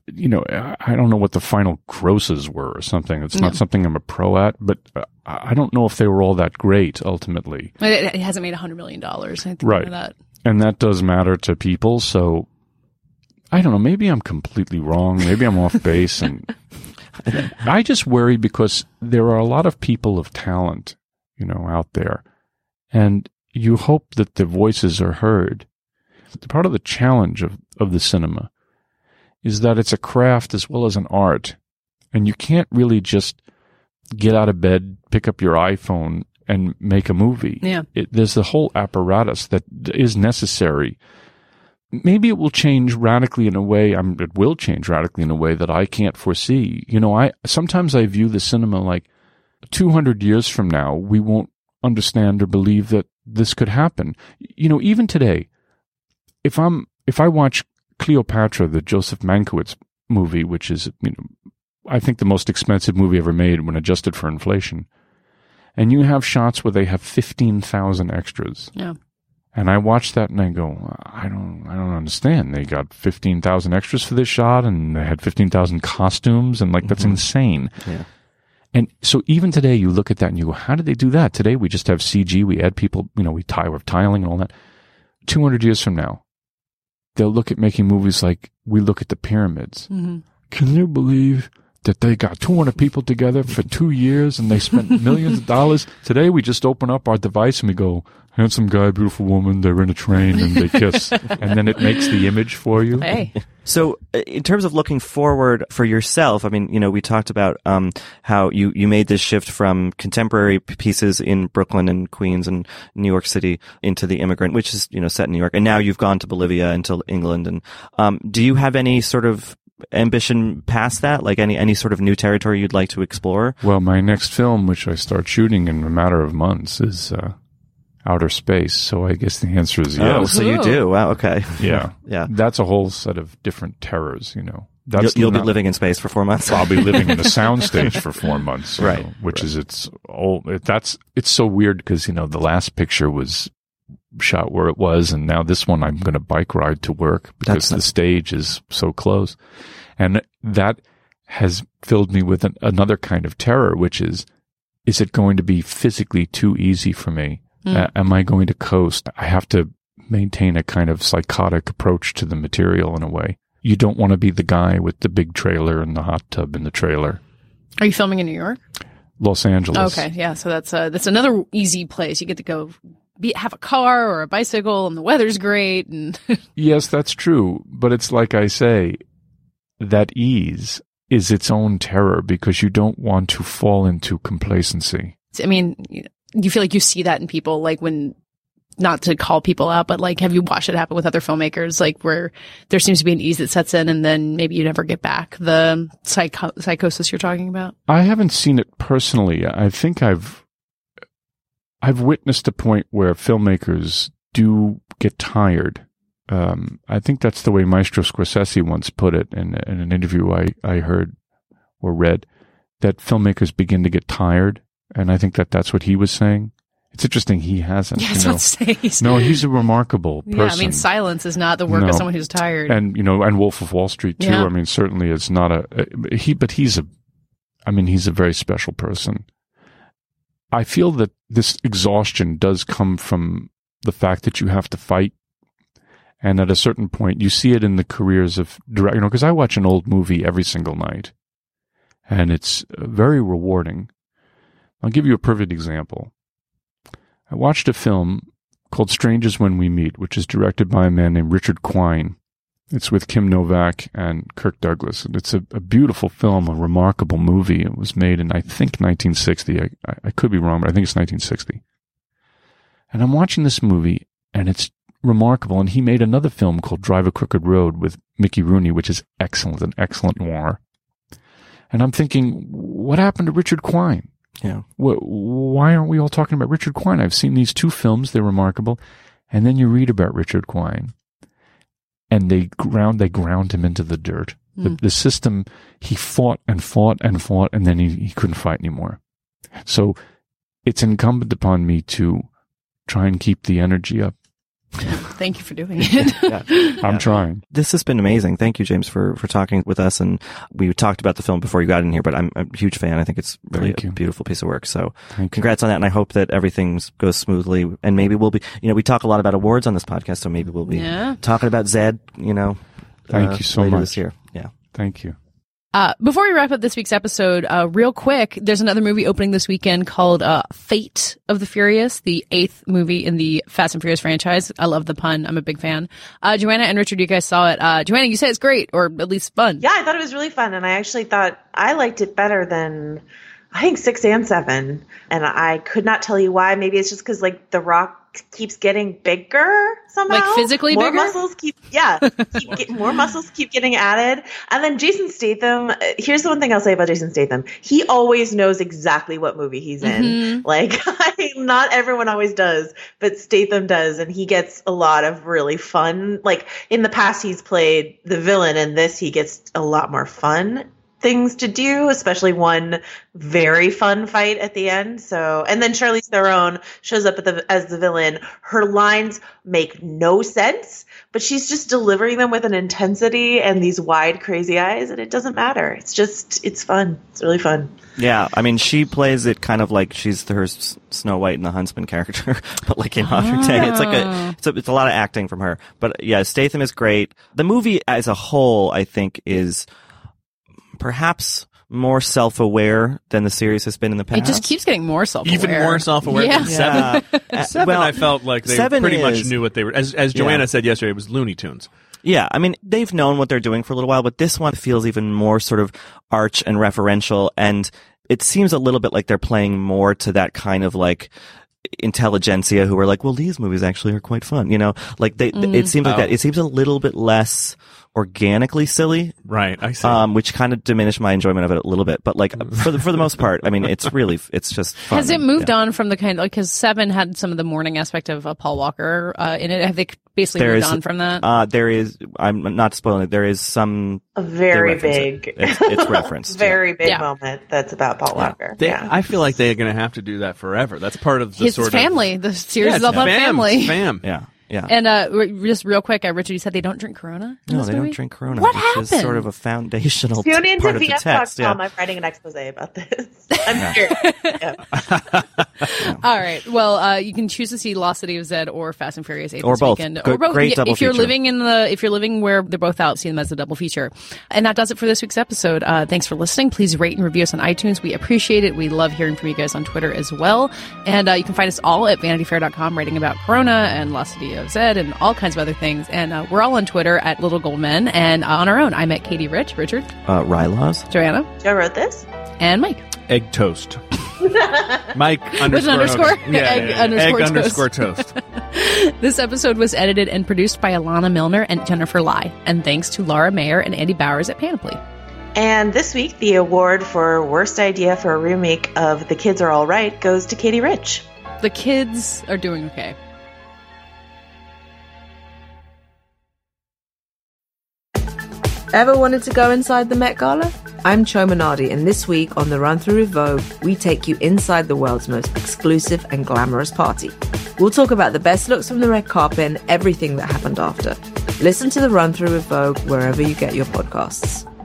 you know, I don't know what the final grosses were or something. It's not no. something I'm a pro at, but I don't know if they were all that great, ultimately. It hasn't made one hundred million dollars. I think right. Of that. And that does matter to people. So, I don't know. Maybe I'm completely wrong. Maybe I'm off base. And I just worry because there are a lot of people of talent, you know, out there. And you hope that their voices are heard. Part of the challenge of, of the cinema is that it's a craft as well as an art. And you can't really just get out of bed, pick up your iPhone, and make a movie. Yeah. It, there's the whole apparatus that is necessary. Maybe it will change radically in a way, I'm, it will change radically in a way that I can't foresee. You know, I sometimes I view the cinema like two hundred years from now, we won't understand or believe that this could happen. You know, even today, if I'm if I watch Cleopatra, the Joseph Mankiewicz movie, which is, you know, I think the most expensive movie ever made when adjusted for inflation. And you have shots where they have fifteen thousand extras. Yeah. And I watch that and I go, I don't, I don't understand. They got fifteen thousand extras for this shot and they had fifteen thousand costumes and like, mm-hmm. That's insane. Yeah. And so even today you look at that and you go, how did they do that? Today we just have C G. We add people, you know, we tie, we're tiling and all that. two hundred years from now, they'll look at making movies like we look at the pyramids. Mm-hmm. Can you believe that they got two hundred people together for two years and they spent millions of dollars? Today we just open up our device and we go, handsome guy, beautiful woman, they're in a train and they kiss. And then it makes the image for you. Hey. So in terms of looking forward for yourself, I mean, you know, we talked about um how you, you made this shift from contemporary pieces in Brooklyn and Queens and New York City into The Immigrant, which is, you know, set in New York. And now you've gone to Bolivia and to England. And um do you have any sort of ambition past that? Like any, any sort of new territory you'd like to explore? Well, my next film, which I start shooting in a matter of months, is uh outer space. So I guess the answer is yes. Oh, so you do. Wow. Okay. Yeah. Yeah. That's a whole set of different terrors, you know. That's you'll you'll not, be living in space for four months. I'll be living in a soundstage for four months. Right. Know, which right. is its old, it, that's, it's so weird because, you know, the last picture was shot where it was. And now this one, I'm going to bike ride to work because that's the nice. Stage is so close. And that has filled me with an, another kind of terror, which is, is it going to be physically too easy for me? Mm. Uh, am I going to coast? I have to maintain a kind of psychotic approach to the material in a way. You don't want to be the guy with the big trailer and the hot tub in the trailer. Are you filming in New York? Los Angeles. Okay, yeah. So that's uh, that's another easy place. You get to go be, have a car or a bicycle and the weather's great. And yes, that's true. But it's like I say, that ease is its own terror because you don't want to fall into complacency. I mean, you know, do you feel like you see that in people, like when, not to call people out, but like, have you watched it happen with other filmmakers, like where there seems to be an ease that sets in and then maybe you never get back the psycho- psychosis you're talking about? I haven't seen it personally. I think I've, I've witnessed a point where filmmakers do get tired. Um, I think that's the way Maestro Scorsese once put it in, in an interview I, I heard or read, that filmmakers begin to get tired. And I think that that's what he was saying. It's interesting he hasn't. Yeah, you know? He's, no, he's a remarkable person. Yeah, I mean, silence is not the work no. of someone who's tired. And, you know, and Wolf of Wall Street, too. Yeah. I mean, certainly it's not a, a... he. But he's a... I mean, he's a very special person. I feel that this exhaustion does come from the fact that you have to fight. And at a certain point, you see it in the careers of... You know, because I watch an old movie every single night. and it's very rewarding. I'll give you a perfect example. I watched a film called Strangers When We Meet, which is directed by a man named Richard Quine. It's with Kim Novak and Kirk Douglas. And it's a, a beautiful film, a remarkable movie. It was made in, I think, nineteen sixty. I, I could be wrong, but I think it's nineteen sixty. And I'm watching this movie, and it's remarkable. And he made another film called Drive a Crooked Road with Mickey Rooney, which is excellent, an excellent noir. And I'm thinking, what happened to Richard Quine? Yeah. Why aren't we all talking about Richard Quine? I've seen these two films. They're remarkable. And then you read about Richard Quine, and they ground they ground him into the dirt. Mm. The, the system, he fought and fought and fought, and then he, he couldn't fight anymore. So it's incumbent upon me to try and keep the energy up. Thank you for doing it. yeah. I'm yeah. trying. This has been amazing. Thank you, James, for, for talking with us. And we talked about the film before you got in here, but I'm a huge fan. I think it's really a beautiful piece of work. So Thank congrats you. on that. And I hope that everything goes smoothly. And maybe we'll be, you know, we talk a lot about awards on this podcast. So maybe we'll be yeah. talking about Zed, you know. Thank uh, you so later much. This year. Yeah. Thank you. Uh, before we wrap up this week's episode, uh, real quick, there's another movie opening this weekend called uh, Fate of the Furious, the eighth movie in the Fast and Furious franchise. I love the pun. I'm a big fan. Uh, Joanna and Richard, you guys saw it. Uh, Joanna, you said it's great, or at least fun. Yeah, I thought it was really fun, and I actually thought I liked it better than, I think, six and seven. And I could not tell you why. Maybe it's just because, like, The Rock keeps getting bigger somehow. Like physically more bigger? Muscles keep, yeah. keep get, more muscles keep getting added. And then Jason Statham, here's the one thing I'll say about Jason Statham. He always knows exactly what movie he's in. Mm-hmm. Like, I, not everyone always does, but Statham does. And he gets a lot of really fun. Like, in the past, he's played the villain. And this, he gets a lot more fun things to do, especially one very fun fight at the end. So, and then Charlize Theron shows up at the, as the villain. Her lines make no sense, but she's just delivering them with an intensity and these wide, crazy eyes, and it doesn't matter. It's just, it's fun. It's really fun. Yeah, I mean, she plays it kind of like she's the, her Snow White and the Huntsman character, but like in modern day. It's like a it's, a, it's a lot of acting from her. But yeah, Statham is great. The movie as a whole, I think, is perhaps more self-aware than the series has been in the past. It just keeps getting more self-aware. Even more self-aware yeah. than Seven. Yeah. seven, well, I felt like they pretty is, much knew what they were. As, as Joanna yeah. said yesterday, it was Looney Tunes. Yeah, I mean, they've known what they're doing for a little while, but this one feels even more sort of arch and referential, and it seems a little bit like they're playing more to that kind of like intelligentsia who are like, well, these movies actually are quite fun. You know, like they, mm. it seems like oh. that. It seems a little bit less organically silly, right? I see, um, which kind of diminished my enjoyment of it a little bit. But like for the for the most part, I mean, it's really it's just fun. Has it moved yeah. on from the kind of, like, because Seven had some of the mourning aspect of uh, Paul Walker uh, in it? Have they basically there moved is, on from that? Uh, there is. I'm not spoiling it. There is some a very big. It. It's, it's referenced. very big yeah. moment that's about Paul yeah. Walker. They, yeah. I feel like they're going to have to do that forever. That's part of the his sort family. Of, the series yeah, is all about fam, family. Fam. Yeah. Yeah. And uh, just real quick, uh, Richard, you said they don't drink Corona? No, they movie? don't drink Corona. What which happened? Is sort of a foundational Tune t- part of the text. Yeah. I'm writing an expose about this. I'm serious. Yeah. Yeah. Yeah. All right. Well, uh, you can choose to see Lost City of Z or Fast and Furious eight or this both. weekend. Go- or both. Great yeah, double if you're feature. Living in the, if you're living where they're both out, see them as a double feature. And that does it for this week's episode. Uh, thanks for listening. Please rate and review us on iTunes. We appreciate it. We love hearing from you guys on Twitter as well. And uh, you can find us all at vanity fair dot com writing about Corona and Lost City of Z and all kinds of other things, and uh, we're all on Twitter at Little Gold Men, and uh, on our own I'm at Katie Rich, Richard uh, Rylaws, Joanna, Joe wrote this, and Mike Egg Toast. Mike underscore, with an underscore? Yeah, egg, yeah, yeah. Underscore, egg toast. Underscore toast. This episode was edited and produced by Alana Milner and Jennifer Lai, and thanks to Laura Mayer and Andy Bowers at Panoply. And this week the award for worst idea for a remake of The Kids Are All Right goes to Katie Rich. The kids are doing okay. Ever wanted to go inside the Met Gala? I'm Cho Minardi, and this week on the Run Through with Vogue, we take you inside the world's most exclusive and glamorous party. We'll talk about the best looks from the red carpet and everything that happened after. Listen to the Run Through with Vogue wherever you get your podcasts.